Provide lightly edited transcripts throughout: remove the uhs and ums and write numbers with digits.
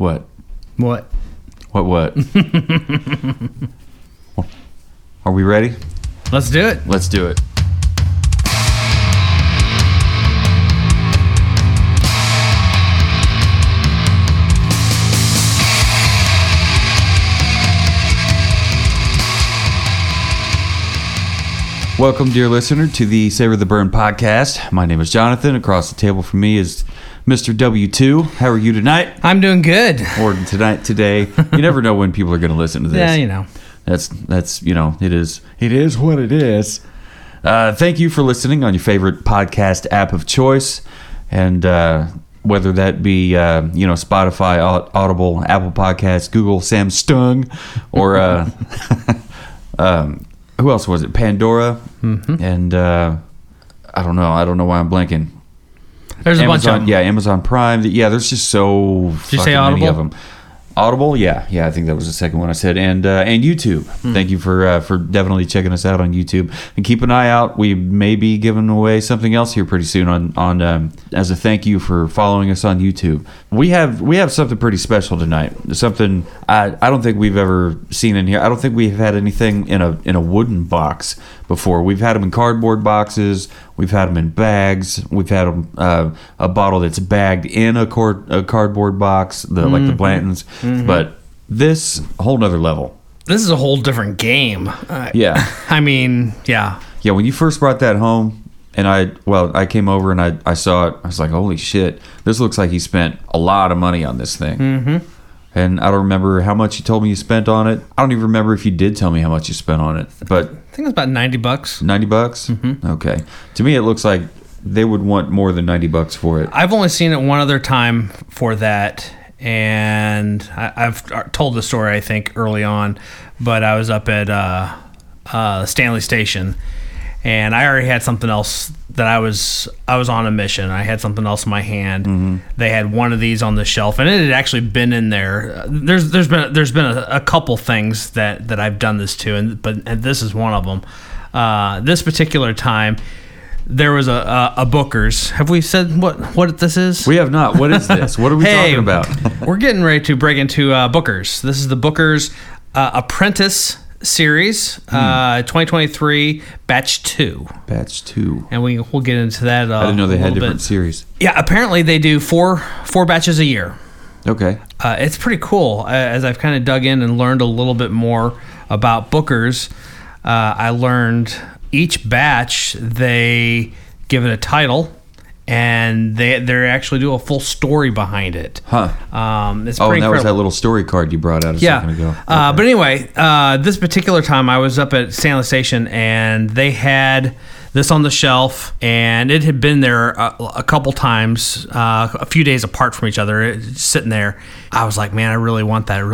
What? What? What? What? Are we ready? Let's do it. Let's do it. Welcome, dear listener, to the Savor the Burn podcast. My name is Jonathan. Across the table from me is Mr. W2. How are you tonight? I'm doing good. Or tonight, today. You never know when people are going to listen to this. Yeah, you know. That's you know, it is what it is. Thank you for listening on your favorite podcast app of choice. And whether that be, you know, Spotify, Audible, Apple Podcasts, Google, Samsung, or... who else was it? Pandora, mm-hmm. And I don't know. I don't know why I'm blanking. There's Amazon, a bunch of them. Yeah, Amazon Prime. Yeah, there's just so fucking many of them. Audible, yeah. I think that was the second one I said, and YouTube. Mm. Thank you for definitely checking us out on YouTube, and keep an eye out. We may be giving away something else here pretty soon on as a thank you for following us on YouTube. We have something pretty special tonight. Something I don't think we've ever seen in here. I don't think we've had anything in a wooden box before. We've had them in cardboard boxes. We've had them in bags. We've had them, a bottle that's bagged in a cardboard box, like the Blanton's. Mm-hmm. But this, a whole nother level. This is a whole different game. Yeah. I mean, yeah. Yeah, when you first brought that home, and I came over and I saw it. I was like, holy shit. This looks like he spent a lot of money on this thing. Mm-hmm. And I don't remember how much you told me you spent on it. I don't even remember if you did tell me how much you spent on it. But... I think it was about $90. $90? Mm-hmm. Okay. To me, it looks like they would want more than $90 for it. I've only seen it one other time for that, and I've told the story, I think, early on, but I was up at Stanley Station, and I already had something else that I was on a mission. I had something else in my hand. Mm-hmm. They had one of these on the shelf, and it had actually been in there. There's been a couple things that I've done this to, and this is one of them. This particular time, there was a Booker's. Have we said what this is? We have not. What is this? What are we talking about? We're getting ready to break into Booker's. This is the Booker's Apprentice Series, 2023 batch 2, and we'll get into that. I didn't know they had different series. Yeah, apparently they do four batches a year. Okay, it's pretty cool. As I've kind of dug in and learned a little bit more about Booker's, I learned each batch they give it a title. And they actually do a full story behind it. Huh. It's pretty incredible. That was that little story card you brought out a second ago. Okay. But anyway, this particular time I was up at Stanley Station, and they had this on the shelf, and it had been there a couple times, a few days apart from each other, sitting there. I was like, man, I really want that.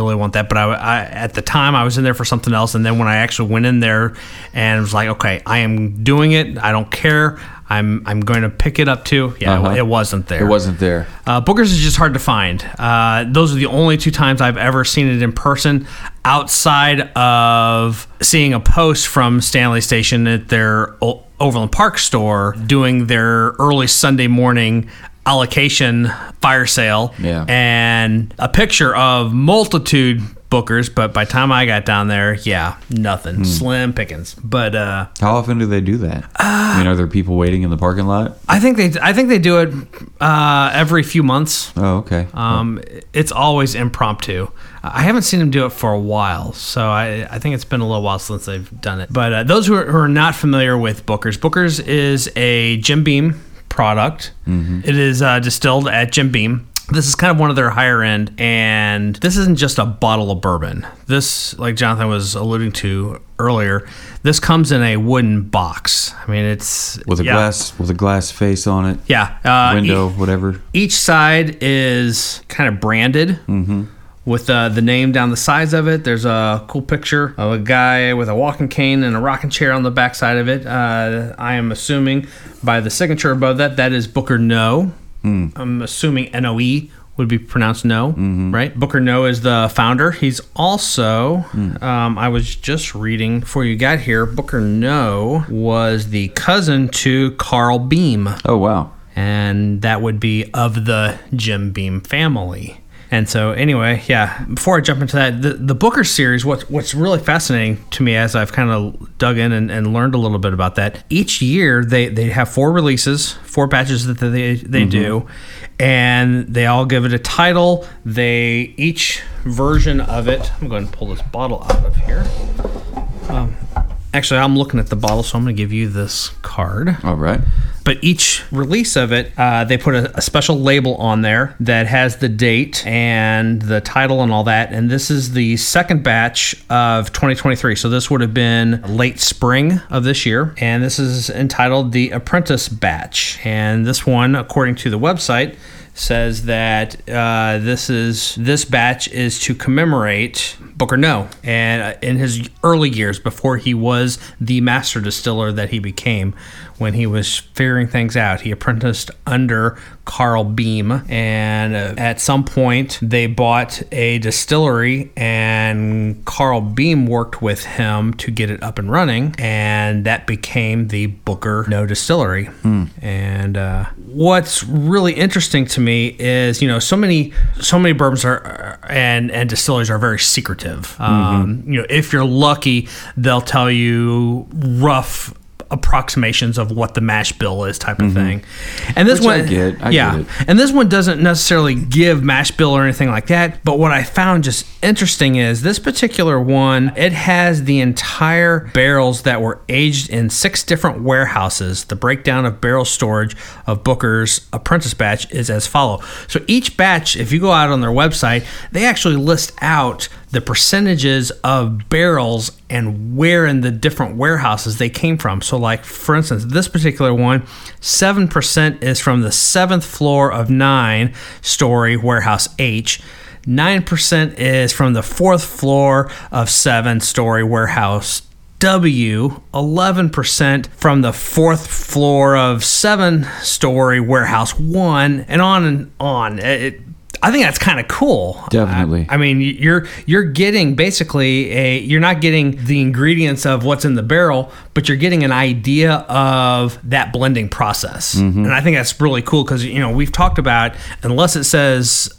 But I at the time, I was in there for something else, and then when I actually went in there and was like, okay, I am doing it. I don't care. I'm going to pick it up too. Yeah, uh-huh. It wasn't there. Booker's is just hard to find. Those are the only two times I've ever seen it in person, outside of seeing a post from Stanley Station at their Overland Park store doing their early Sunday morning allocation fire sale, and a picture of multitude Booker's, but by the time I got down there, nothing. Slim pickings. But how often do they do that? I mean, are there people waiting in the parking lot? I think they do it every few months. Oh, okay. It's always impromptu. I haven't seen them do it for a while, so I think it's been a little while since they've done it. But those who are not familiar with Booker's is a Jim Beam product. Mm-hmm. It is distilled at Jim Beam. This is kind of one of their higher end, and this isn't just a bottle of bourbon. This, like Jonathan was alluding to earlier, this comes in a wooden box. I mean, it's with a glass face on it. Yeah, window, whatever. Each side is kind of branded with the name down the sides of it. There's a cool picture of a guy with a walking cane and a rocking chair on the back side of it. I am assuming by the signature above that is Booker Noe. I'm assuming Noe would be pronounced Noe, right? Booker Noe is the founder. He's also, I was just reading before you got here, Booker Noe was the cousin to Carl Beam. Oh, wow. And that would be of the Jim Beam family. And so anyway, yeah, before I jump into that, the Booker series, what's really fascinating to me as I've kind of dug in and learned a little bit about that, each year they have four releases, four batches that they mm-hmm. do, and they all give it a title. They each version of it, I'm going to pull this bottle out of here. Actually, I'm looking at the bottle, so I'm going to give you this card. All right. But each release of it, they put a special label on there that has the date and the title and all that. And this is the second batch of 2023. So this would have been late spring of this year. And this is entitled the Apprentice Batch. And this one, according to the website, says that this batch is to commemorate Booker Noe, and in his early years before he was the master distiller that he became, when he was figuring things out, he apprenticed under Carl Beam, and at some point they bought a distillery, and Carl Beam worked with him to get it up and running, and that became the Booker Noe Distillery. And what's really interesting to me is, you know, so many bourbons are and distilleries are very secretive. You know, if you're lucky, they'll tell you rough approximations of what the mash bill is, type of thing. And this I get it. And this one doesn't necessarily give mash bill or anything like that. But what I found just interesting is this particular one, it has the entire barrels that were aged in 6 different warehouses. The breakdown of barrel storage of Booker's Apprentice Batch is as follows. So each batch, if you go out on their website, they actually list out the percentages of barrels and where in the different warehouses they came from. So like, for instance, this particular one, 7% is from the 7th floor of 9-story warehouse H, 9% is from the 4th floor of 7-story warehouse W, 11% from the 4th floor of 7-story warehouse 1, and on and on. I think that's kind of cool. Definitely. I mean, you're getting basically you're not getting the ingredients of what's in the barrel, but you're getting an idea of that blending process. And I think that's really cool because, you know, we've talked about, unless it says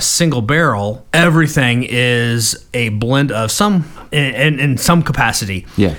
single barrel, everything is a blend of some in some capacity. Yeah.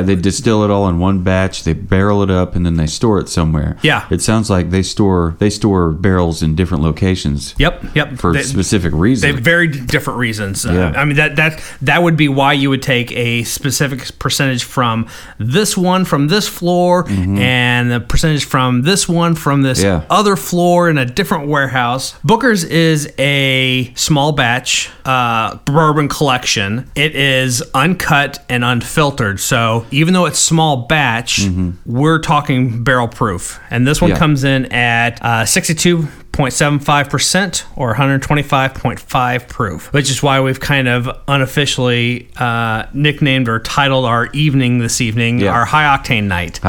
They distill it all in one batch, they barrel it up, and then they store it somewhere. Yeah. It sounds like they store barrels in different locations. Yep. For specific reasons. They very different reasons. Yeah. I mean, that would be why you would take a specific percentage from this one from this floor, and the percentage from this one from this other floor in a different warehouse. Booker's is a small batch bourbon collection. It is uncut and unfiltered. So even though it's small batch, we're talking barrel proof. And this one comes in at 62.75% or 125.5 proof, which is why we've kind of unofficially nicknamed or titled our evening this evening our High Octane Night.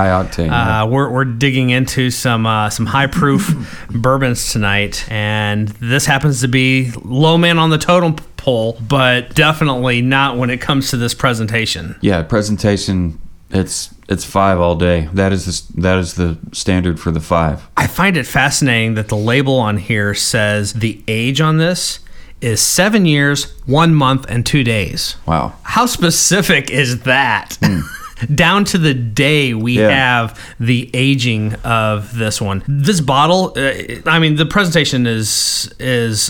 We're digging into some high proof bourbons tonight, and this happens to be low man on the totem poll, but definitely not when it comes to this presentation. Yeah, presentation. It's 5 all day. That is the standard for the 5. I find it fascinating that the label on here says the age on this is 7 years, 1 month, and 2 days. Wow. How specific is that? Down to the day we have the aging of this one. This bottle, I mean, the presentation is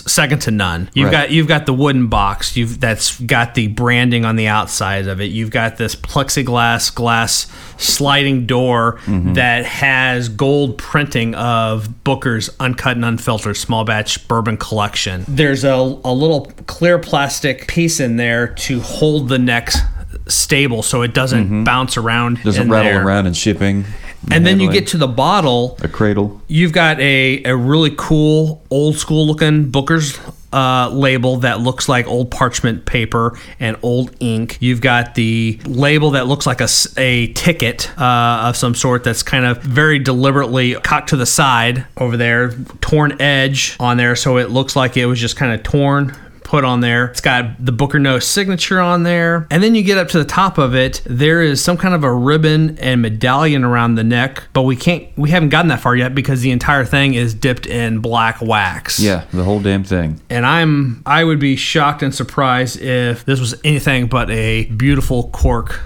second to none. You've got the wooden box. That's got the branding on the outside of it. You've got this plexiglass glass sliding door that has gold printing of Booker's uncut and unfiltered small batch bourbon collection. There's a little clear plastic piece in there to hold the next stable so it doesn't bounce around, doesn't rattle there. Around in shipping and then you get to the bottle, a cradle. You've got a really cool old school looking Booker's label that looks like old parchment paper and old ink. You've got the label that looks like a ticket of some sort that's kind of very deliberately cocked to the side over there, torn edge on there, so it looks like it was just kind of torn, put on there. It's got the Booker Noe signature on there. And then you get up to the top of it. There is some kind of a ribbon and medallion around the neck, but we haven't gotten that far yet because the entire thing is dipped in black wax. Yeah, the whole damn thing. And I would be shocked and surprised if this was anything but a beautiful cork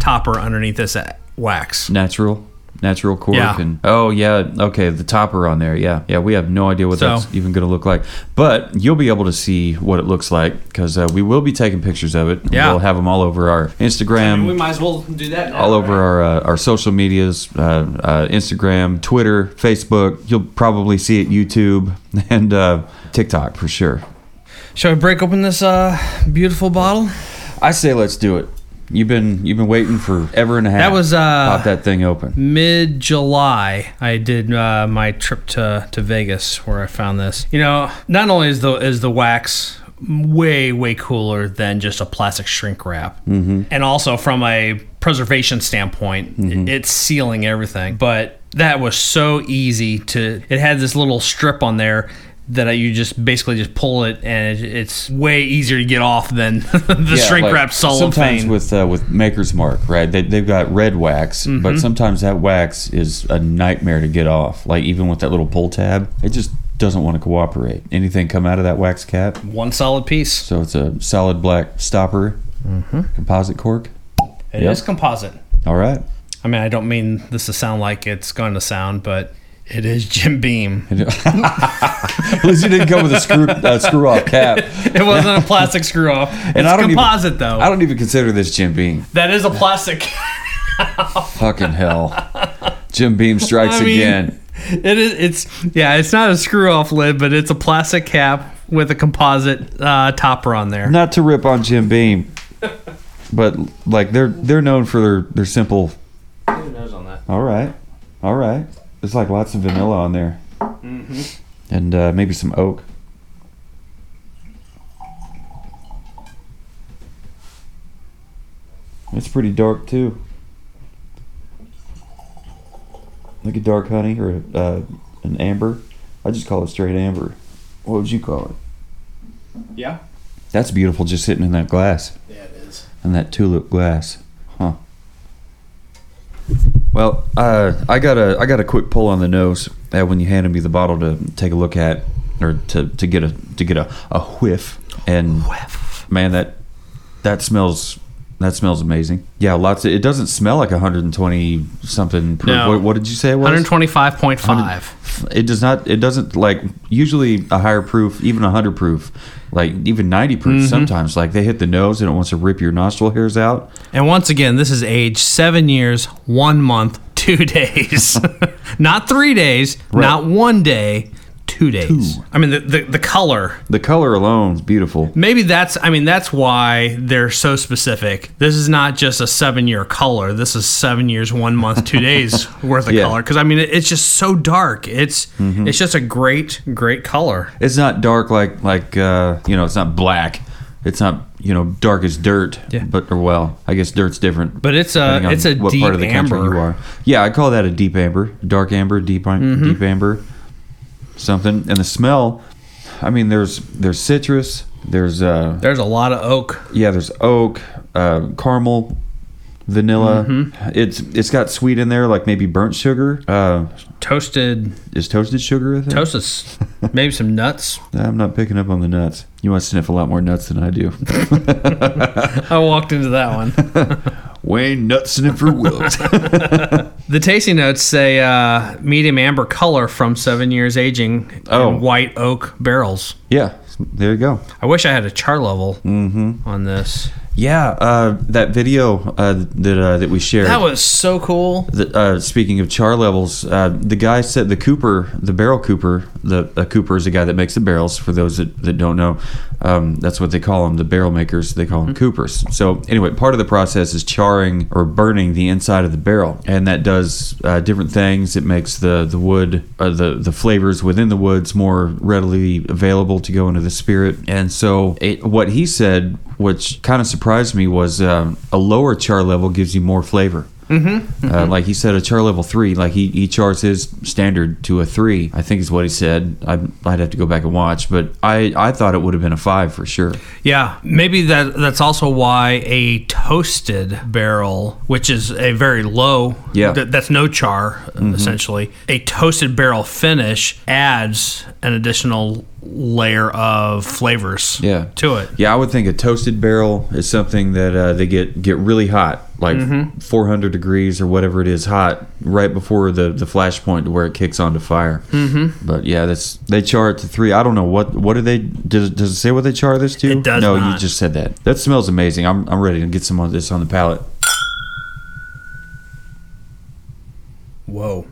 topper underneath this wax. Natural cork, yeah. And oh yeah, okay, the topper on there, yeah, we have no idea what that's even going to look like, but you'll be able to see what it looks like because we will be taking pictures of it. Yeah, we'll have them all over our Instagram. I mean, we might as well do that now, all over our social medias, Instagram, Twitter, Facebook. You'll probably see it, YouTube, and TikTok for sure. Shall we break open this beautiful bottle? I say let's do it. You've been waiting for ever and a half. That was pop that thing open. Mid-July, I did my trip to Vegas where I found this. You know, not only is the wax way cooler than just a plastic shrink wrap, mm-hmm. and also from a preservation standpoint, mm-hmm. it's sealing everything. But that was so easy to. It had this little strip on there that you just pull it, and it's way easier to get off than the shrink wrap cellophane. Sometimes with Maker's Mark, right? They've got red wax, mm-hmm. but sometimes that wax is a nightmare to get off. Like even with that little pull tab, it just doesn't want to cooperate. Anything come out of that wax cap? One solid piece. So it's a solid black stopper, mm-hmm. composite cork. It is composite. All right. I mean, I don't mean this to sound like it's going to sound, but. It is Jim Beam. At least you didn't come with a screw-off cap. It wasn't a plastic screw-off. It's composite, though. I don't even consider this Jim Beam. That is a plastic. Fucking hell. Jim Beam strikes again. It's not a screw-off lid, but it's a plastic cap with a composite topper on there. Not to rip on Jim Beam, but like they're known for their simple. Who knows on that? All right. There's like lots of vanilla on there, mm-hmm. and maybe some oak. It's pretty dark too, like a dark honey or an amber. I just call it straight amber. What would you call it? Yeah. That's beautiful, just sitting in that glass. Yeah, it is. And that tulip glass, huh? Well, I got a quick pull on the nose when you handed me the bottle to take a look at, or to get a whiff. And whiff. Man, that smells amazing. Yeah, lots of, it doesn't smell like 120 something proof. No. What did you say it was? 125.5. It doesn't like usually a higher proof, even 100 proof, like even 90 proof, mm-hmm. sometimes like they hit the nose and it wants to rip your nostril hairs out. And once again, this is aged 7 years, 1 month, 2 days. Not 3 days, right. Not 1 day. 2 days. I mean, the color. The color alone is beautiful. Maybe that's why they're so specific. This is not just a 7-year color. This is 7 years, 1 month, 2 days worth of color. Because I mean, it's just so dark. It's mm-hmm. it's just a great color. It's not dark like it's not black. It's not dark as dirt. Yeah. But I guess dirt's different. But it's a what deep part of the amber. Country you are. Yeah, I call that a deep amber, dark amber, deep amber. Something. And the smell, I mean, there's citrus, there's a lot of oak. Yeah, there's oak, caramel, vanilla. Mm-hmm. It's got sweet in there, like maybe burnt sugar, toasted sugar with it? Toasted, maybe some nuts. I'm not picking up on the nuts. You want to sniff a lot more nuts than I do. I walked into that one. Wayne Nut Sniffer Wilt. The tasting notes say medium amber color from 7 years aging in white oak barrels. Yeah, there you go. I wish I had a char level mm-hmm. on this. Yeah, that video that we shared. That was so cool. Speaking of char levels, the guy said the cooper is the guy that makes the barrels. For those that don't know, that's what they call them, the barrel makers. They call them mm-hmm. coopers. So anyway, part of the process is charring or burning the inside of the barrel, and that does different things. It makes the wood, the flavors within the woods more readily available to go into the spirit. And so what he said, which kind of surprised me, was a lower char level gives you more flavor. Mm-hmm. Mm-hmm. Like he said, a char level 3, like he charts his standard to a 3, I think is what he said. I'd have to go back and watch, but I thought it would have been a 5 for sure. Yeah, maybe that's also why a toasted barrel, which is a very low, that's no char, mm-hmm. essentially, a toasted barrel finish adds an additional layer of flavors to it. Yeah, I would think a toasted barrel is something that they get really hot, like 400 degrees or whatever it is hot, right before the flash point to where it kicks onto fire. Mm-hmm. But yeah, they char it to 3. I don't know what do they does it say what they char this to? It does. No, not. You just said that. That smells amazing. I'm ready to get some of this on the palate. Whoa.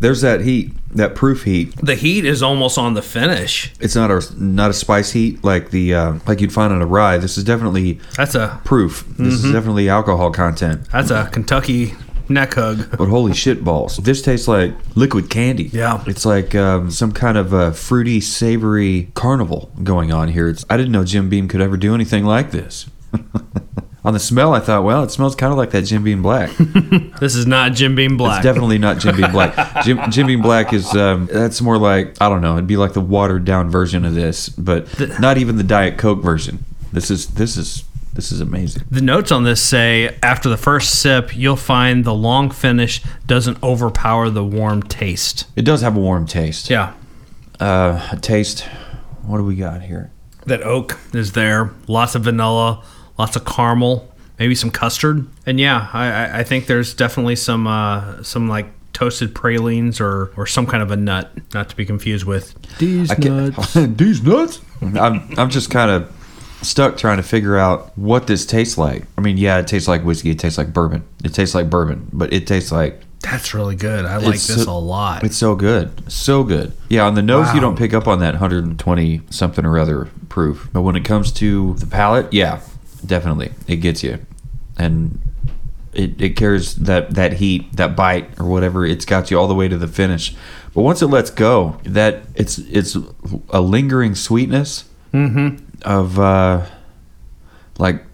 There's that heat, that proof heat. The heat is almost on the finish. It's not a spice heat like the like you'd find on a rye. This is definitely that's a proof. This is definitely alcohol content. That's a Kentucky neck hug. But holy shit balls! This tastes like liquid candy. Yeah, it's like some kind of a fruity, savory carnival going on here. I didn't know Jim Beam could ever do anything like this. On the smell, I thought, well, it smells kind of like that Jim Beam Black. This is not Jim Beam Black. It's definitely not Jim Beam Black. Jim Beam Black is, that's more like, I don't know, it'd be like the watered-down version of this, but not even the Diet Coke version. This is amazing. The notes on this say, after the first sip, you'll find the long finish doesn't overpower the warm taste. It does have a warm taste. Yeah. A taste, what do we got here? That oak is there, lots of vanilla, lots of caramel, maybe some custard, and yeah, I think there's definitely some like toasted pralines or some kind of a nut, not to be confused with these nuts. These nuts. I'm just kind of stuck trying to figure out what this tastes like. I mean, yeah, it tastes like whiskey. It tastes like bourbon. But it tastes like that's really good. I like this a lot. It's so good, so good. Yeah, on the nose you don't pick up on that 120 something or other proof, but when it comes to the palate, yeah. Definitely. It gets you. And it carries that heat, that bite or whatever. It's got you all the way to the finish. But once it lets go, that it's a lingering sweetness of like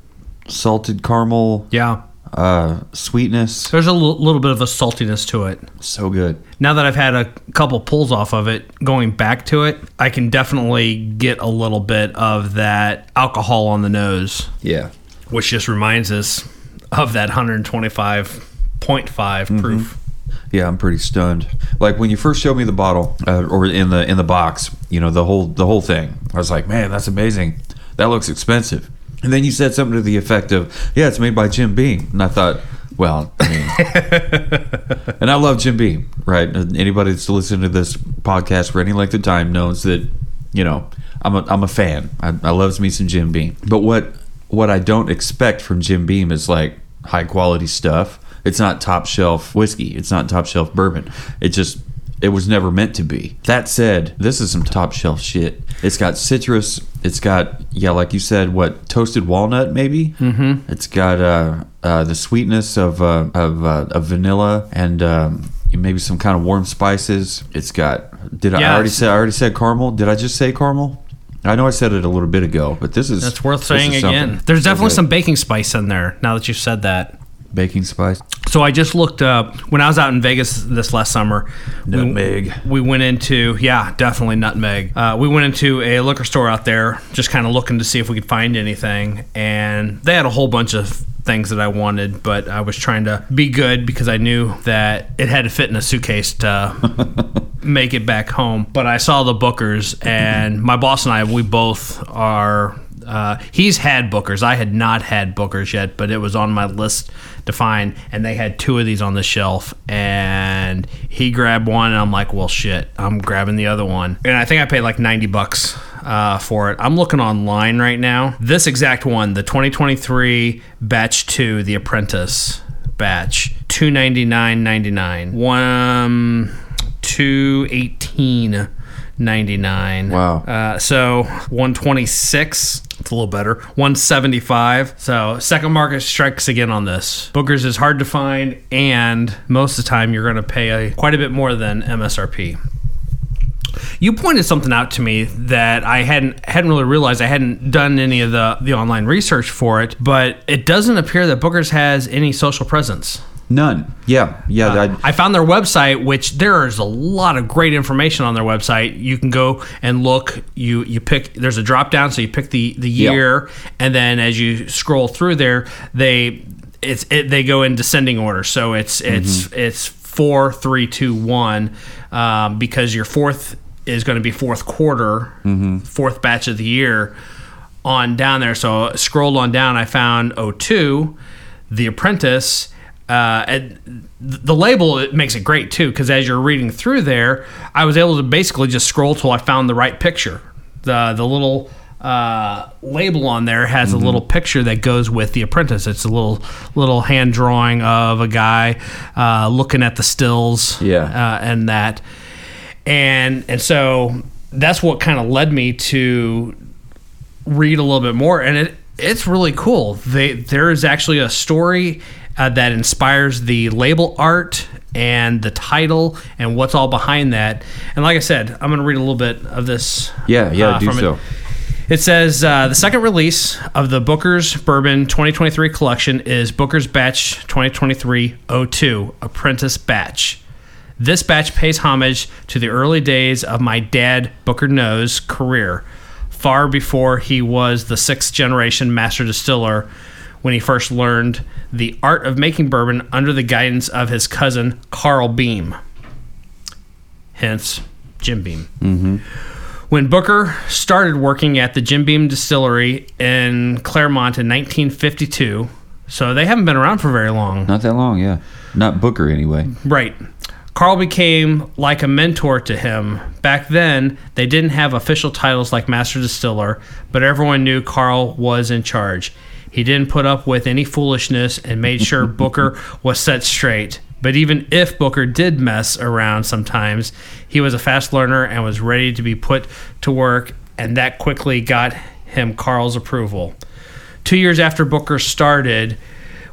salted caramel. Yeah. Sweetness. There's a little bit of a saltiness to it. So good. Now that I've had a couple pulls off of it, going back to it, I can definitely get a little bit of that alcohol on the nose. Yeah. Which just reminds us of that 125.5 proof. Yeah, I'm pretty stunned. Like when you first showed me the bottle or in the box, you know, the whole thing. I was like, man, that's amazing. That looks expensive. And then you said something to the effect of, yeah, it's made by Jim Beam. And I thought, well, I mean, and I love Jim Beam, right? Anybody that's listened to this podcast for any length of time knows that, you know, I'm a fan. I loves me some Jim Beam. But what I don't expect from Jim Beam is like high quality stuff. It's not top shelf whiskey. It's not top shelf bourbon. It was never meant to be. That said, this is some top shelf shit. It's got citrus. It's got, yeah, like you said, what, toasted walnut maybe? Mm-hmm. It's got the sweetness of vanilla and maybe some kind of warm spices. It's got. I already said caramel. Did I just say caramel? I know I said it a little bit ago, but this is. That's worth saying again. Something. There's definitely some baking spice in there. Now that you've said that. Baking spice. So I just looked up when I was out in Vegas this last summer. Nutmeg. We went into definitely nutmeg. We went into a liquor store out there, just kind of looking to see if we could find anything, and they had a whole bunch of things that I wanted, but I was trying to be good because I knew that it had to fit in a suitcase to make it back home. But I saw the Booker's, and my boss and I, we both are. He's had Booker's. I had not had Booker's yet, but it was on my list to find, and they had 2 of these on the shelf, and he grabbed one, and I'm like, well, shit, I'm grabbing the other one. And I think I paid like $90 for it. I'm looking online right now. This exact one, the 2023 batch 2, the Apprentice batch, $299.99. 218.99. Wow. So 126. It's a little better. 175. So second market strikes again on this. Booker's is hard to find, and most of the time you're going to pay quite a bit more than MSRP. You pointed something out to me that I hadn't really realized. I hadn't done any of the online research for it, but it doesn't appear that Booker's has any social presence. None. Yeah. I found their website, which there is a lot of great information on their website. You can go and look. You pick. There's a drop down, so you pick the year, and then as you scroll through there, they go in descending order. So it's 4, 3, 2, 1, because your fourth is going to be fourth quarter, fourth batch of the year, on down there. So scrolled on down, I found 02, The Apprentice. And the label, it makes it great too, because as you're reading through there, I was able to basically just scroll till I found the right picture. The little label on there has a little picture that goes with The Apprentice. It's a little hand drawing of a guy looking at the stills, and that, and so that's what kind of led me to read a little bit more, and it's really cool. There is actually a story that inspires the label art and the title and what's all behind that. And like I said, I'm going to read a little bit of this. Do so. It says, the second release of the Booker's Bourbon 2023 collection is Booker's Batch 2023-02, Apprentice Batch. This batch pays homage to the early days of my dad, Booker Noe's career, far before he was the sixth-generation master distiller, when he first learned the art of making bourbon under the guidance of his cousin, Carl Beam. Hence, Jim Beam. When Booker started working at the Jim Beam Distillery in Claremont in 1952, so they haven't been around for very long. Not that long, yeah. Not Booker, anyway. Right. Carl became like a mentor to him. Back then, they didn't have official titles like Master Distiller, but everyone knew Carl was in charge. He didn't put up with any foolishness and made sure Booker was set straight. But even if Booker did mess around sometimes, he was a fast learner and was ready to be put to work, and that quickly got him Carl's approval. 2 years after Booker started,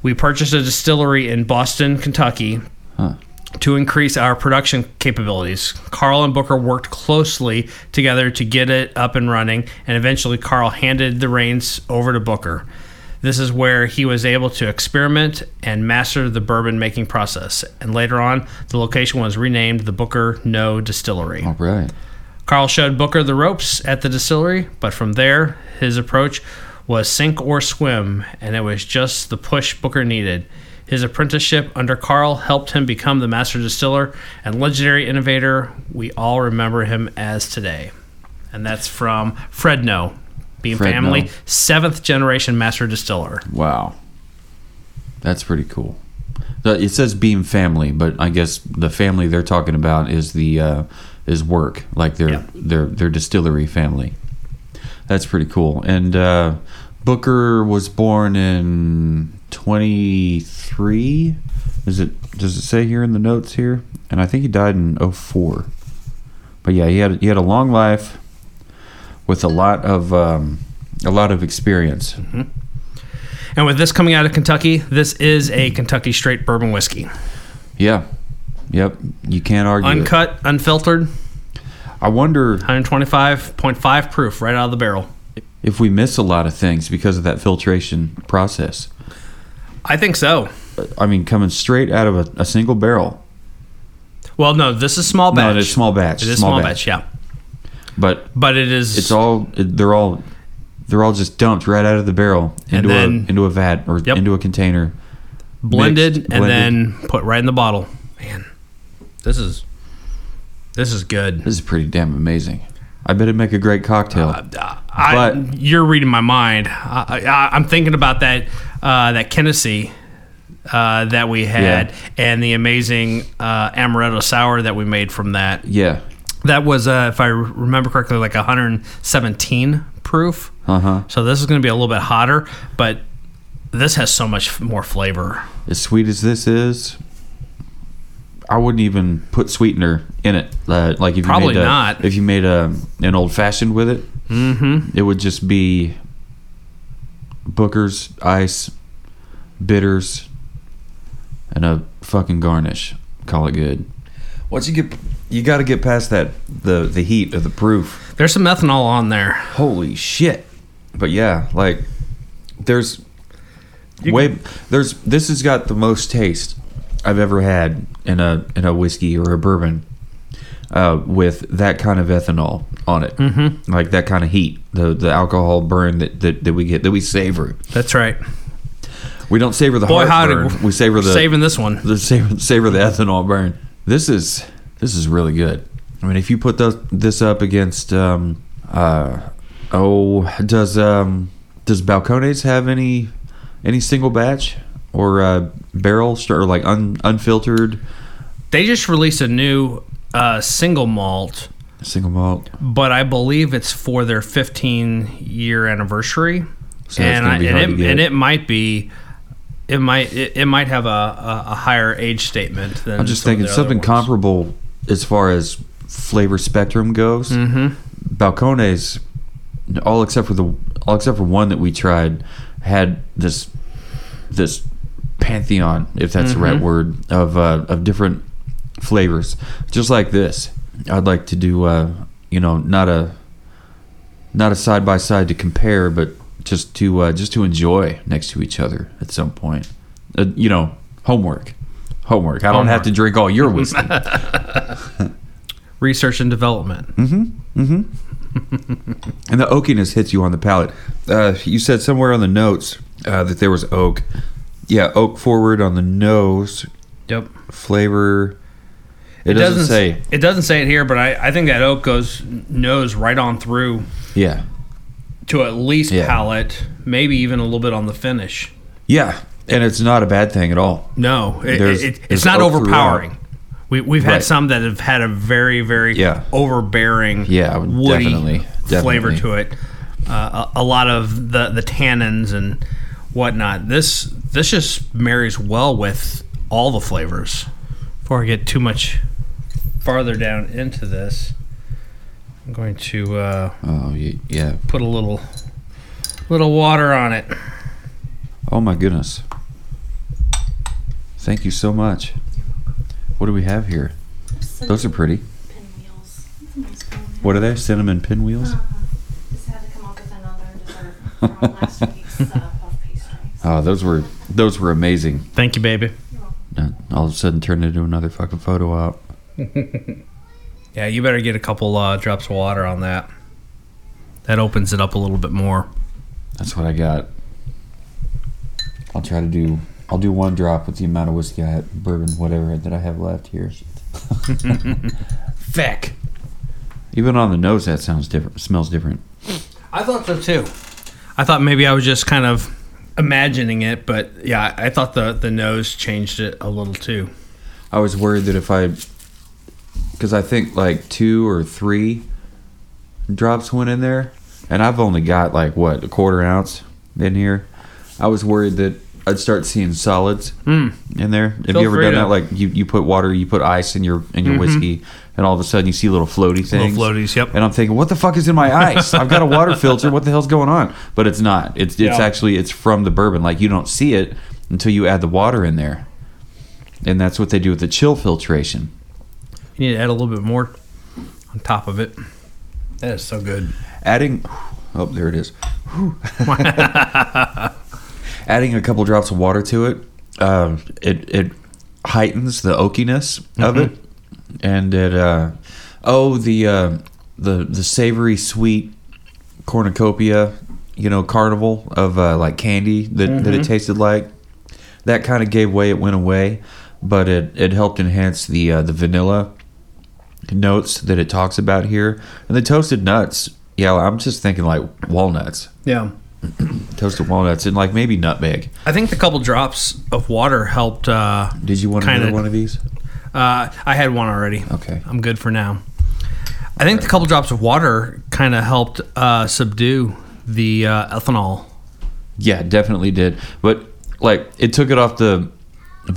we purchased a distillery in Boston, Kentucky, to increase our production capabilities. Carl and Booker worked closely together to get it up and running, and eventually Carl handed the reins over to Booker. This is where he was able to experiment and master the bourbon-making process. And later on, the location was renamed the Booker Noe Distillery. All right. Carl showed Booker the ropes at the distillery, but from there, his approach was sink or swim, and it was just the push Booker needed. His apprenticeship under Carl helped him become the master distiller and legendary innovator we all remember him as today. And that's from Fred Noe. Beam Fred family, Noe. 7th-generation master distiller. Wow. That's pretty cool. It says Beam family, but I guess the family they're talking about is the is work, like their distillery family. That's pretty cool. And Booker was born in 23. Does it say here in the notes here? And I think he died in 04. But yeah, he had a long life, with a lot of experience. And with this coming out of Kentucky, this is a Kentucky Straight Bourbon Whiskey. Yeah. Yep. You can't argue. Uncut, unfiltered. I wonder... 125.5 proof right out of the barrel. If we miss a lot of things because of that filtration process. I think so. I mean, coming straight out of a single barrel. Well, no, this is small batch. No, it is small batch. It is small batch, yeah. But it is. It's all. They're all just dumped right out of the barrel into a vat or into a container, blended, then put right in the bottle. Man, this is good. This is pretty damn amazing. I bet it'd make a great cocktail. You're reading my mind. I'm thinking about that Tennessee that we had and the amazing amaretto sour that we made from that. Yeah. That was, if I remember correctly, like 117 proof. So this is going to be a little bit hotter, but this has so much more flavor. As sweet as this is, I wouldn't even put sweetener in it. Like if probably you made not. If you made an old fashioned with it, it would just be Booker's, ice, bitters, and a fucking garnish. Call it good. Once you get... You got to get past that the heat of the proof. There's some ethanol on there. Holy shit! But yeah, like there's this has got the most taste I've ever had in a whiskey or a bourbon with that kind of ethanol on it, mm-hmm. like that kind of heat, the alcohol burn that we get, that we savor. That's right. We don't savor the heartburn. We savor savor the ethanol burn. This is really good. I mean, if you put this up against does Balcones have any single batch or barrel or like unfiltered? They just released a new single malt. But I believe it's for their 15-year anniversary. So it might have a higher age statement than I'm just thinking something comparable as far as flavor spectrum goes. Mm-hmm. Balcones, all except for one that we tried, had this pantheon, if that's mm-hmm. the right word, of different flavors. Just like this, I'd like to do not a side by side to compare, but just to enjoy next to each other at some point. Homework. I don't have to drink all your whiskey. Research and development. Mm-hmm. Mm-hmm. And the oakiness hits you on the palate. You said somewhere on the notes that there was oak. Yeah, oak forward on the nose. Yep. Flavor. It doesn't say it here, but I think that oak goes nose right on through. Yeah. To at least palate, maybe even a little bit on the finish. Yeah, and it's not a bad thing at all. No, it's not overpowering. Throughout. We've had some that have had a very, very overbearing woody flavor to it. A lot of the tannins and whatnot. This just marries well with all the flavors. Before I get too much farther down into this, I'm going to put a little water on it. Oh, my goodness. Thank you so much. What do we have here? Cinnamon. Those are pretty. Pinwheels. That's a nice one. What are they? Cinnamon pinwheels? Just had to come up with another dessert from last week's puff pastries. Oh, those were amazing. Thank you, baby. All of a sudden turned into another fucking photo op. Yeah, you better get a couple drops of water on that. That opens it up a little bit more. That's what I got. I'll do one drop with the amount of whiskey I have, bourbon, whatever, that I have left here. Feck. Even on the nose, that sounds different. Smells different. I thought so, too. I thought maybe I was just kind of imagining it, but yeah, I thought the nose changed it a little, too. I was worried that because I think like 2 or 3 drops went in there, and I've only got like, what, a quarter ounce in here? I was worried that I'd start seeing solids in there. Have you ever done that? Like you put water, you put ice in your mm-hmm. whiskey, and all of a sudden you see little floaty things. Little floaties, yep. And I'm thinking, what the fuck is in my ice? I've got a water filter. What the hell's going on? But it's not. It's actually from the bourbon. Like you don't see it until you add the water in there, and that's what they do with the chill filtration. You need to add a little bit more on top of it. That is so good. There it is. Adding a couple drops of water to it, it heightens the oakiness of mm-hmm. it, and it the savory sweet cornucopia, carnival of like candy that it tasted like. That kind of gave way. It went away, but it helped enhance the vanilla notes that it talks about here, and the toasted nuts. Yeah, I'm just thinking like walnuts. Yeah. Toasted walnuts and like maybe nutmeg. I think the couple drops of water helped. Did you want another one of these? I had one already. Okay, I'm good for now. I think the couple drops of water kind of helped subdue the ethanol. Yeah, definitely did. But like it took it off the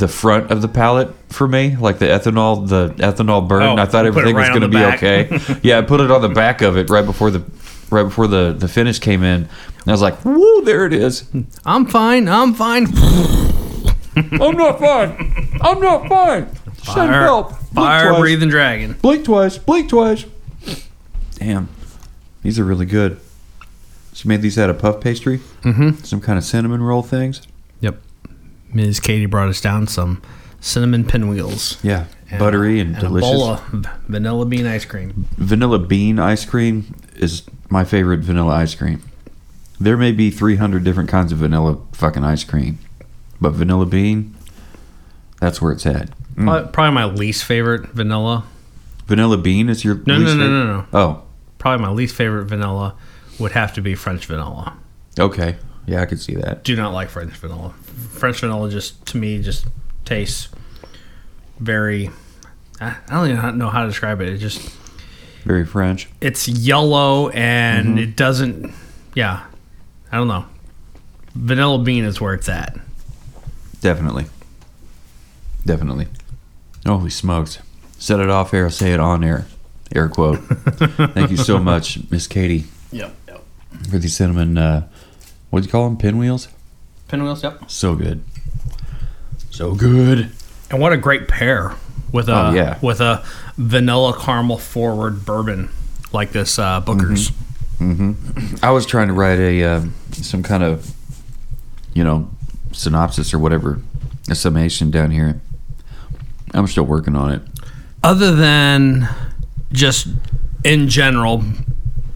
front of the palate for me, like the ethanol burn. I thought everything was going to be okay. Yeah, I put it on the back of it right before the finish came in, and I was like, "Woo, there it is! I'm fine. I'm not fine. Send help! Fire breathing dragon. Blink twice. Damn, these are really good. She made these out of puff pastry, mm-hmm. some kind of cinnamon roll things. Yep. Ms. Katie brought us down some cinnamon pinwheels. Yeah, and buttery and delicious. A bowl of vanilla bean ice cream. Vanilla bean ice cream is my favorite vanilla ice cream. There may be 300 different kinds of vanilla fucking ice cream, but vanilla bean, that's where it's at. Mm. Probably my least favorite vanilla. Vanilla bean is your least favorite? No. Oh. Probably my least favorite vanilla would have to be French vanilla. Okay. Yeah, I could see that. Do not like French vanilla. French vanilla just, to me, just tastes very... I don't even know how to describe it. It just... Very French. It's yellow and it doesn't... Yeah. I don't know. Vanilla bean is where it's at. Definitely. Holy smokes. Set it off air, say it on air. Air quote. Thank you so much, Miss Katie. Yep. For the cinnamon... what do you call them? Pinwheels? Pinwheels, yep. So good. And what a great pair with a with a vanilla caramel forward bourbon like this Booker's. Mm-hmm. I was trying to write a some kind of synopsis or whatever, a summation down here. I'm still working on it. Other than just in general,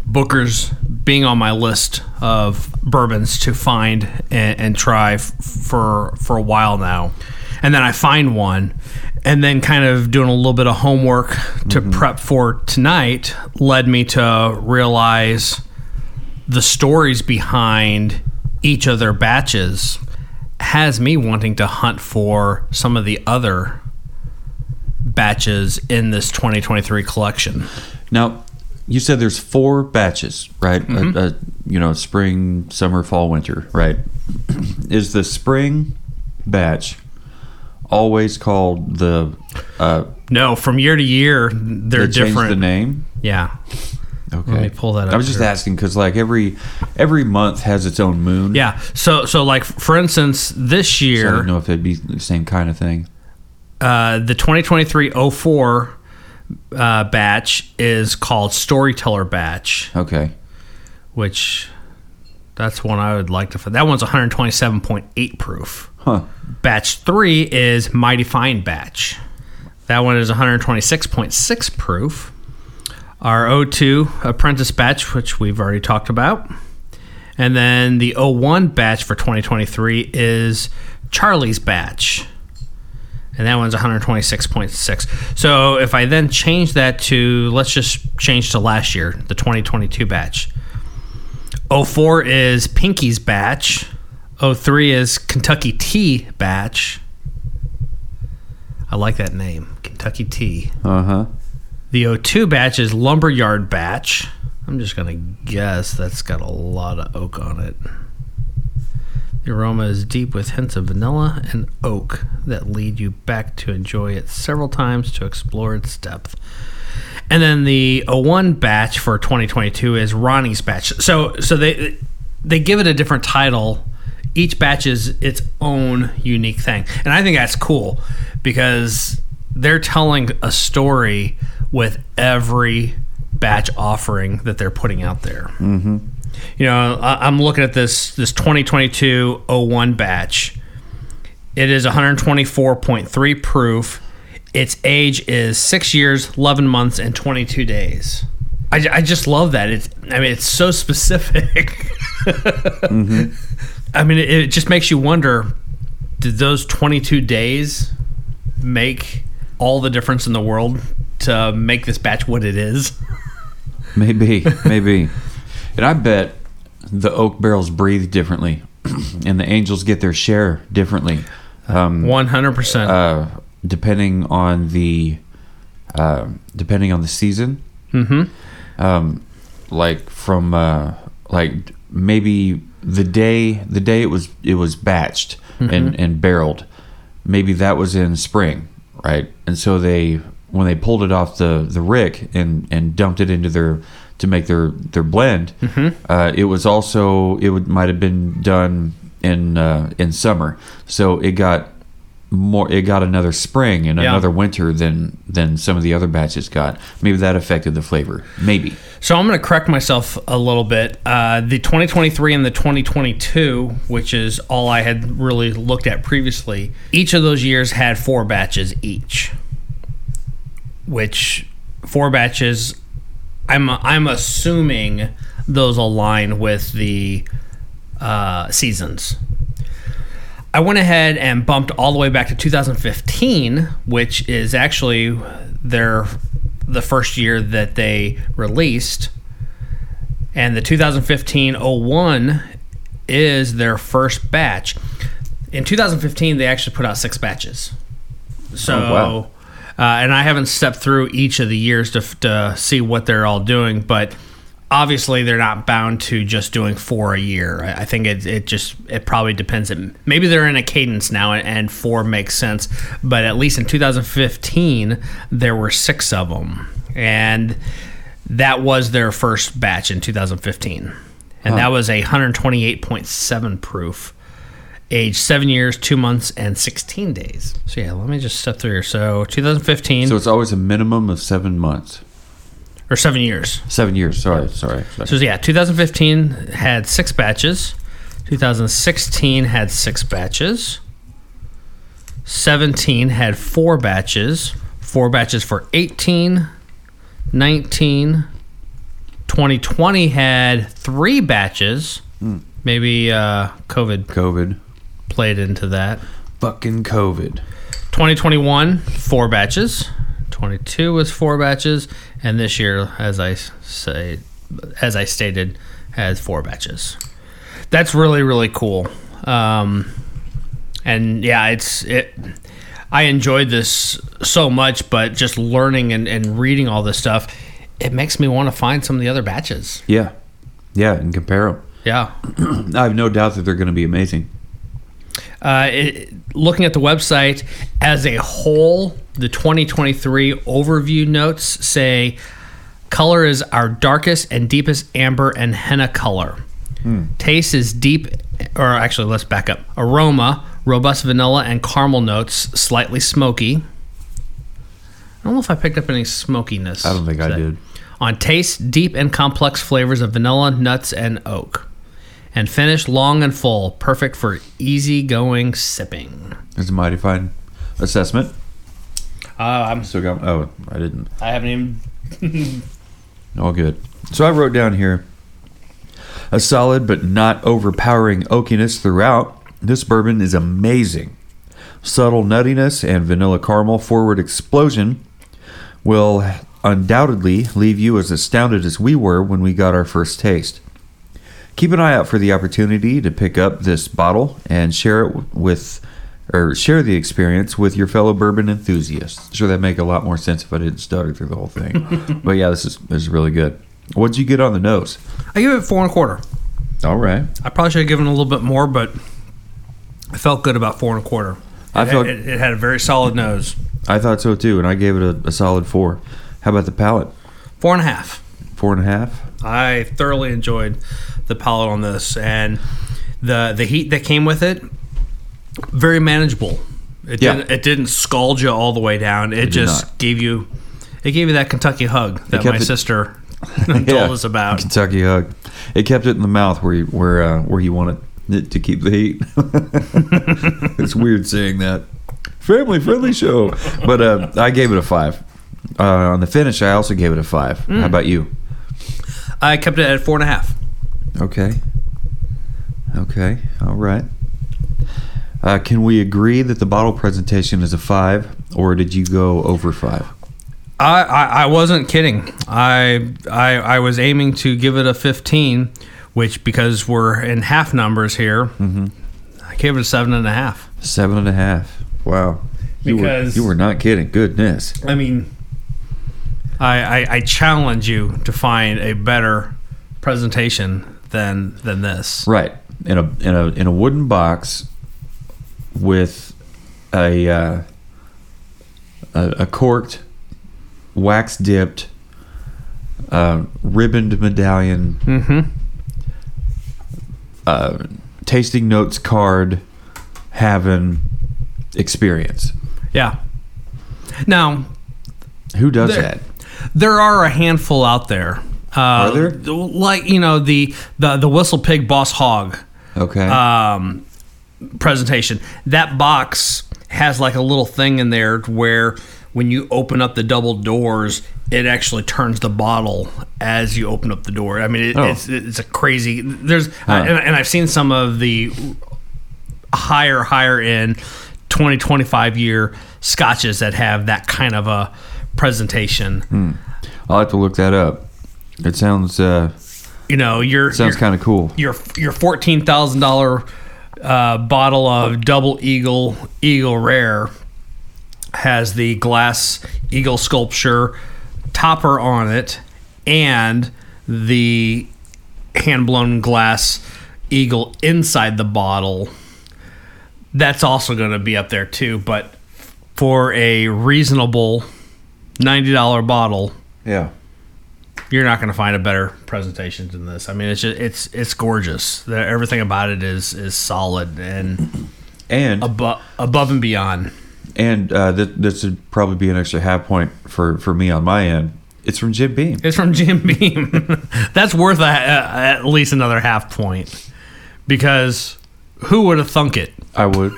Booker's being on my list of bourbons to find and try for a while now. And then I find one, and then kind of doing a little bit of homework to prep for tonight led me to realize the stories behind each of their batches has me wanting to hunt for some of the other batches in this 2023 collection. Now, you said there's 4 batches, right? Mm-hmm. Spring, summer, fall, winter, right? Is the spring batch always called the... No, from year to year, they're different. They change the name? Yeah. Okay. Let me pull that up. I was just asking because every month has its own moon. Yeah. So for instance, this year... So I don't know if it'd be the same kind of thing. The 2023-04... batch is called Storyteller Batch. Okay. Which, that's one I would like to find. That one's 127.8 proof. Huh. Batch 3 is Mighty Fine Batch. That one is 126.6 proof. Our 02 Apprentice Batch, which we've already talked about. And then the 01 batch for 2023 is Charlie's Batch. And that one's 126.6. So if I then change that to, let's just change to last year, the 2022 batch. 04 is Pinky's batch. 03 is Kentucky Tea batch. I like that name, Kentucky Tea. Uh-huh. The 02 batch is Lumberyard batch. I'm just going to guess that's got a lot of oak on it. The aroma is deep with hints of vanilla and oak that lead you back to enjoy it several times to explore its depth. And then the 01 batch for 2022 is Ronnie's batch. So they give it a different title. Each batch is its own unique thing. And I think that's cool because they're telling a story with every batch offering that they're putting out there. Mm-hmm. I'm looking at this 2022-01 batch. It is 124.3 proof. Its age is 6 years, 11 months, and 22 days. I just love that. It's so specific. Mm-hmm. It just makes you wonder, did those 22 days make all the difference in the world to make this batch what it is? Maybe. And I bet the oak barrels breathe differently, and the angels get their share differently. 100%. Depending on the season. Mm-hmm. Maybe the day it was batched and barreled. Maybe that was in spring, right? And so when they pulled it off the rick and dumped it into their. To make their blend, it was also might have been done in summer, so it got more, it got another spring and another winter than some of the other batches got. Maybe that affected the flavor. Maybe. So I'm going to correct myself a little bit. The 2023 and the 2022, which is all I had really looked at previously, each of those years had 4 batches each, which 4 batches, I'm assuming those align with the seasons. I went ahead and bumped all the way back to 2015, which is actually the first year that they released. And the 2015-01 is their first batch. In 2015, they actually put out 6 batches. So, and I haven't stepped through each of the years to see what they're all doing, but obviously, they're not bound to just doing 4 a year. I think it probably depends. Maybe they're in a cadence now, and 4 makes sense. But at least in 2015, there were 6 of them, and that was their first batch in 2015, and that was 128.7 proof, age 7 years, 2 months, and 16 days. So yeah, let me just step through here. So 2015. So it's always a minimum of 7 months. Or 7 years. 7 years. Sorry. So, yeah, 2015 had 6 batches. 2016 had 6 batches. 17 had 4 batches. 4 batches for 18, 19. 2020 had 3 batches. Mm. Maybe COVID. COVID. Played into that. Fucking COVID. 2021, 4 batches. 22 was 4 batches, and this year, as I stated, has 4 batches. That's really, really cool. And yeah, it. I enjoyed this so much, but just learning and reading all this stuff, it makes me want to find some of the other batches. Yeah, and compare them. Yeah, I have no doubt that they're going to be amazing. Looking at the website as a whole, the 2023 overview notes say color is our darkest and deepest amber and henna color. Taste is deep, or actually let's back up. Aroma, robust vanilla and caramel notes, slightly smoky. I don't know if I picked up any smokiness. I don't think I did. On taste, deep and complex flavors of vanilla, nuts, and oak. And finish long and full, perfect for easygoing sipping. That's a mighty fine assessment. I'm still going. Oh, I didn't. I haven't even. All good. So I wrote down here a solid but not overpowering oakiness throughout. This bourbon is amazing. Subtle nuttiness and vanilla caramel forward explosion will undoubtedly leave you as astounded as we were when we got our first taste. Keep an eye out for the opportunity to pick up this bottle and share the experience with your fellow bourbon enthusiasts. I'm sure that'd make a lot more sense if I didn't stutter through the whole thing. But yeah, this is really good. What'd you get on the nose? I gave it 4 1/4. All right. I probably should have given it a little bit more, but I felt good about 4 1/4. It had a very solid nose. I thought so too, and I gave it a solid 4. How about the palate? 4 1/2. 4 1/2. I thoroughly enjoyed the palate on this, and the heat that came with it, very manageable. It didn't scald you all the way down. It gave you that Kentucky hug that my sister told us about. Kentucky hug. It kept it in the mouth where you wanted it to keep the heat. It's weird saying that. Family friendly show, but I gave it a 5. On the finish, I also gave it a 5. How about you? I kept it at 4 1/2. Okay. All right. Can we agree that the bottle presentation is a 5, or did you go over 5? I wasn't kidding. I was aiming to give it a 15, which, because we're in half numbers here, I gave it a 7 1/2. 7 1/2. Wow. Because you were not kidding. Goodness. I mean, I challenge you to find a better presentation than this, right? In a wooden box with a corked, wax dipped, ribboned medallion, tasting notes card, having experience. Yeah. Now, who does that? There are a handful out there. Are there? Like, you know, the Whistlepig Boss Hog. Okay. Presentation. That box has like a little thing in there where when you open up the double doors, it actually turns the bottle as you open up the door. I mean, it's a crazy. There's and I've seen some of the higher end 20, 25 year scotches that have that kind of a presentation. I'll have to look that up. It sounds sounds kind of cool. Your $14,000 bottle of Double Eagle Rare has the glass eagle sculpture topper on it and the hand-blown glass eagle inside the bottle. That's also going to be up there too, but for a reasonable $90 bottle, yeah, you're not going to find a better presentation than this. I mean, it's just, it's gorgeous. Everything about it is solid and above and beyond. And this would probably be an extra half point for me on my end. It's from Jim Beam. That's worth at least another half point, because who would have thunk it? I would.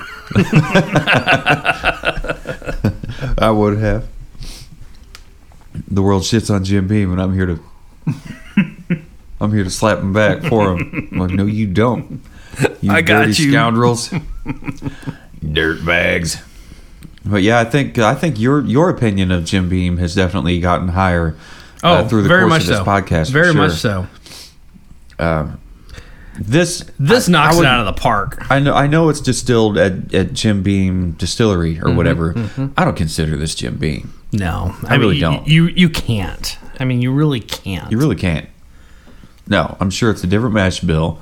I would have. The world shits on Jim Beam, and I'm here to slap him back for him. I'm like, no, you don't. I got you, scoundrels, dirtbags. But yeah, I think your opinion of Jim Beam has definitely gotten higher through the course of this podcast. Very much so. This knocks it out of the park. I know it's distilled at Jim Beam Distillery or whatever. Mm-hmm. I don't consider this Jim Beam. No, I really don't. You can't. I mean, you really can't. You really can't. No, I'm sure it's a different mash bill,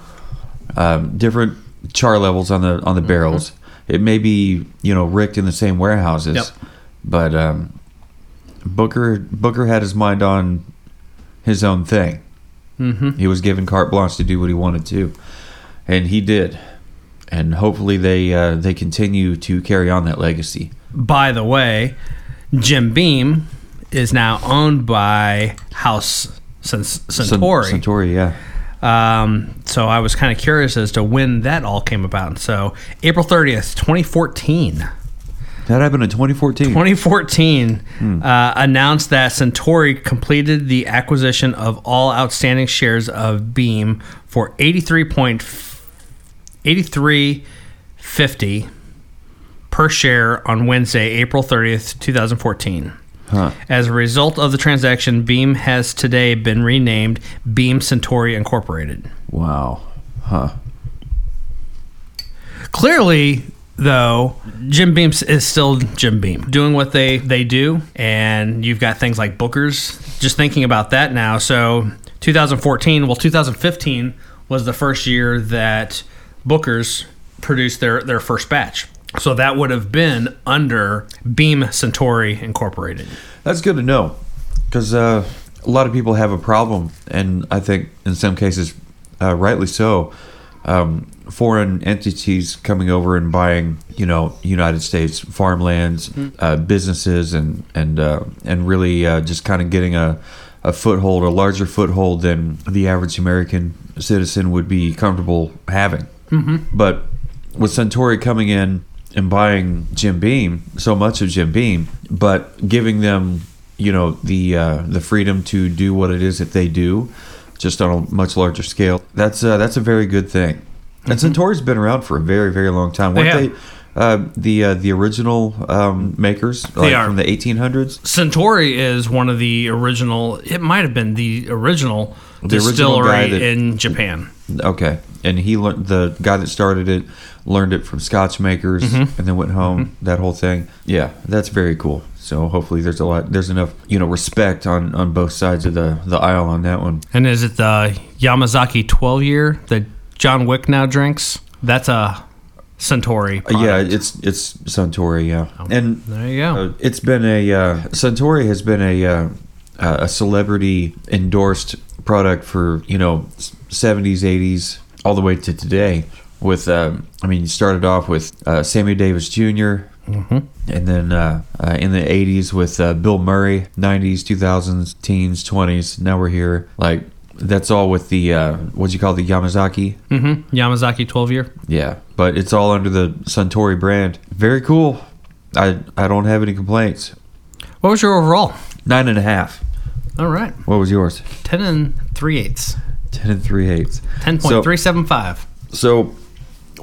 different char levels on the barrels. It may be, rigged in the same warehouses, yep. But Booker had his mind on his own thing. Mm-hmm. He was given carte blanche to do what he wanted to, and he did. And hopefully they continue to carry on that legacy. By the way, Jim Beam is now owned by House Suntory. Suntory, yeah. So I was kind of curious as to when that all came about. So April 30th, 2014. That happened in 2014. 2014 announced that Suntory completed the acquisition of all outstanding shares of Beam for $83.50 per share on Wednesday, April 30th, 2014. Huh. As a result of the transaction, Beam has today been renamed Beam Suntory Incorporated. Wow. Huh. Clearly, though, Jim Beam is still Jim Beam, doing what they do, and you've got things like Booker's. Just thinking about that now. So 2015 was the first year that Booker's produced their first batch. So that would have been under Beam Suntory Incorporated. That's good to know, because a lot of people have a problem, and I think in some cases, rightly so, foreign entities coming over and buying, United States farmlands, businesses, and really just kind of getting a foothold, a larger foothold than the average American citizen would be comfortable having. Mm-hmm. But with Suntory coming in and buying Jim Beam, so much of Jim Beam, but giving them, the freedom to do what it is that they do, just on a much larger scale. That's a very good thing. And Suntory's been around for a very, very long time. Weren't they the original makers? They are. From the 1800s? Suntory is one of the original. It might have been the original distillery in Japan. Okay. And he learned, the guy that started it learned it from Scotch makers, and then went home. Mm-hmm. That whole thing, yeah, that's very cool. So hopefully there's enough respect on both sides of the aisle on that one. And is it the Yamazaki 12-year that John Wick now drinks? That's a Suntory product. Yeah, it's Suntory. Yeah, oh, and there you go. It's been a Suntory has been a celebrity endorsed product for 70s, 80s. All the way to today, with you started off with Sammy Davis Jr., Mm-hmm. And then in the 80s with Bill Murray, 90s, 2000s, teens, 20s. Now we're here. Like, that's all with the, what'd you call it, the Yamazaki? Mm-hmm. Yamazaki 12-year. Yeah. But it's all under the Suntory brand. Very cool. I don't have any complaints. What was your overall? 9.5. All right. What was yours? 10 3/8. 10 3/8. 10.375. So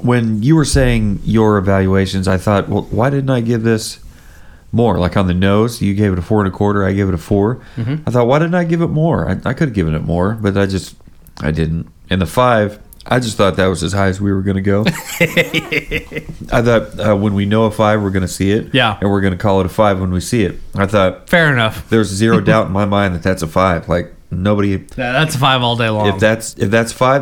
when you were saying your evaluations, I thought, well, why didn't I give this more? Like on the nose, you gave it a 4.25. I gave it a 4. Mm-hmm. I thought, why didn't I give it more? I could have given it more, but I didn't. And the 5, I just thought that was as high as we were going to go. I thought when we know a 5, we're going to see it. Yeah. And we're going to call it a 5 when we see it. I thought. Fair enough. There's zero doubt in my mind that that's a 5. Like. Nobody. That's a 5 all day long. If that's 5,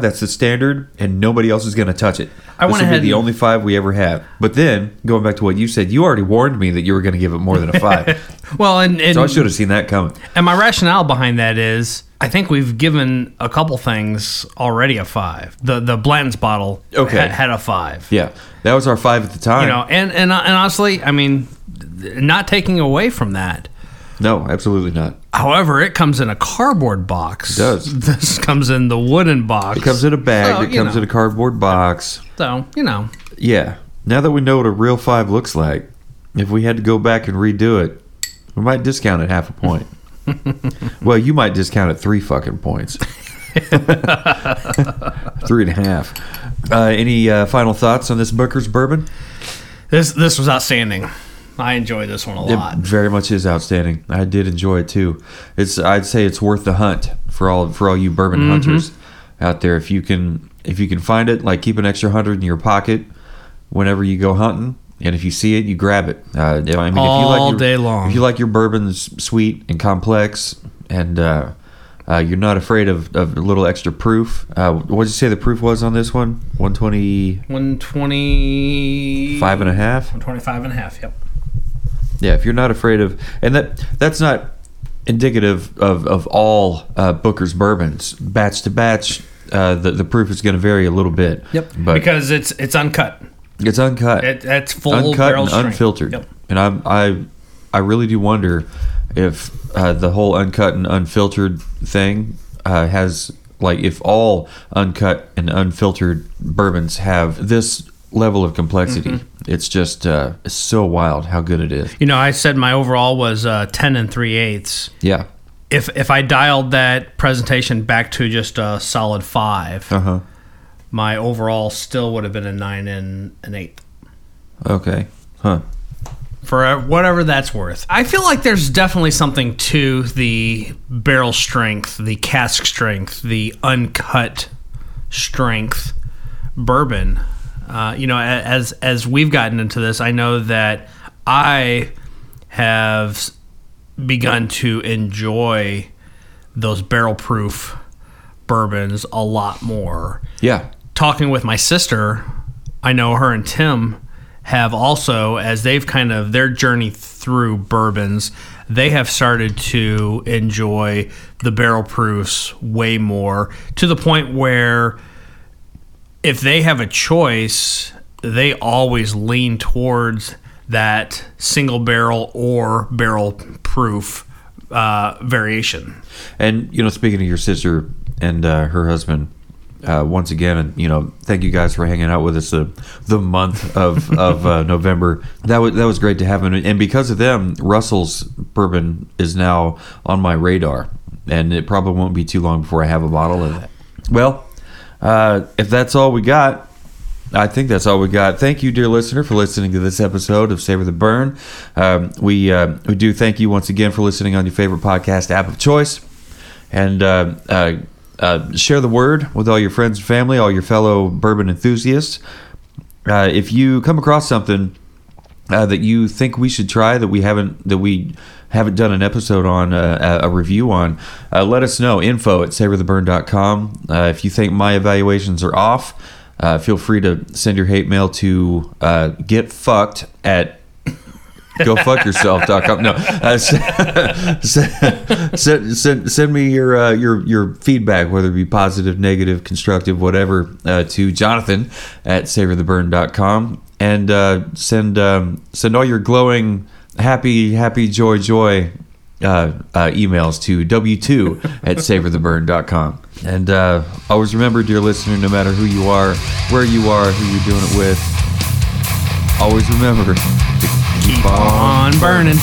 that's the standard, and nobody else is going to touch it. This will be the only 5 we ever have. But then, going back to what you said, you already warned me that you were going to give it more than a 5. Well, and so I should have seen that coming. And my rationale behind that is, I think we've given a couple things already a 5. The Blanton's bottle had a 5. Yeah, that was our 5 at the time. You know, and honestly, I mean, not taking away from that. No, absolutely not. However, it comes in a cardboard box. It does. This comes in the wooden box. It comes in a bag. So, it comes in a cardboard box. So, you know. Yeah. Now that we know what a real 5 looks like, if we had to go back and redo it, we might discount it 0.5 point. Well, you might discount it 3 fucking points. 3.5. Any final thoughts on this Booker's bourbon? This was outstanding. I enjoy this one a lot. It very much is outstanding. I did enjoy it too. I'd say it's worth the hunt for all you bourbon mm-hmm. hunters out there. If you can find it, like keep an extra $100 in your pocket whenever you go hunting, and if you see it, you grab it. If you like your bourbons sweet and complex, and you're not afraid of a little extra proof. What did you say the proof was on this one? 120. 120. 5.5. 125.5. Yep. Yeah, if you're not afraid of, and that's not indicative of all Booker's bourbons. Batch to batch, the proof is going to vary a little bit. Yep, but because it's uncut. It's uncut. That's full uncut barrel and strength. Unfiltered. Yep. And I really do wonder if the whole uncut and unfiltered thing has, like, if all uncut and unfiltered bourbons have this level of complexity. Mm-hmm. It's just so wild how good it is. You know, I said my overall was 10 3/8. Yeah. If I dialed that presentation back to just a solid 5, my overall still would have been a 9 1/8. Okay. Huh. For whatever that's worth. I feel like there's definitely something to the barrel strength, the cask strength, the uncut strength bourbon. You know, as we've gotten into this, I know that I have begun to enjoy those barrel-proof bourbons a lot more. Yeah. Talking with my sister, I know her and Tim have also, as they've kind of their journey through bourbons, they have started to enjoy the barrel-proofs way more, to the point where if they have a choice, they always lean towards that single barrel or barrel proof variation. And, you know, speaking of your sister and her husband, once again, and, you know, thank you guys for hanging out with us the month of November. That was great to have them. And because of them, Russell's bourbon is now on my radar, and it probably won't be too long before I have a bottle of it. Well, if that's all we got, I think that's all we got. Thank you, dear listener, for listening to this episode of Savor the Burn. We do thank you once again for listening on your favorite podcast app of choice. And share the word with all your friends and family, all your fellow bourbon enthusiasts. If you come across something that you think we should try that we haven't done an episode on, a review on, let us know. info@savortheburn.com. If you think my evaluations are off, feel free to send your hate mail to getfucked@gofuckyourself.com. No, send me your feedback, whether it be positive, negative, constructive, whatever, to Jonathan at savortheburn.com. and send all your glowing happy joy emails to w2@savortheburn.com. And always remember, dear listener, no matter who you are, where you are, who you're doing it with, always remember to keep on burning.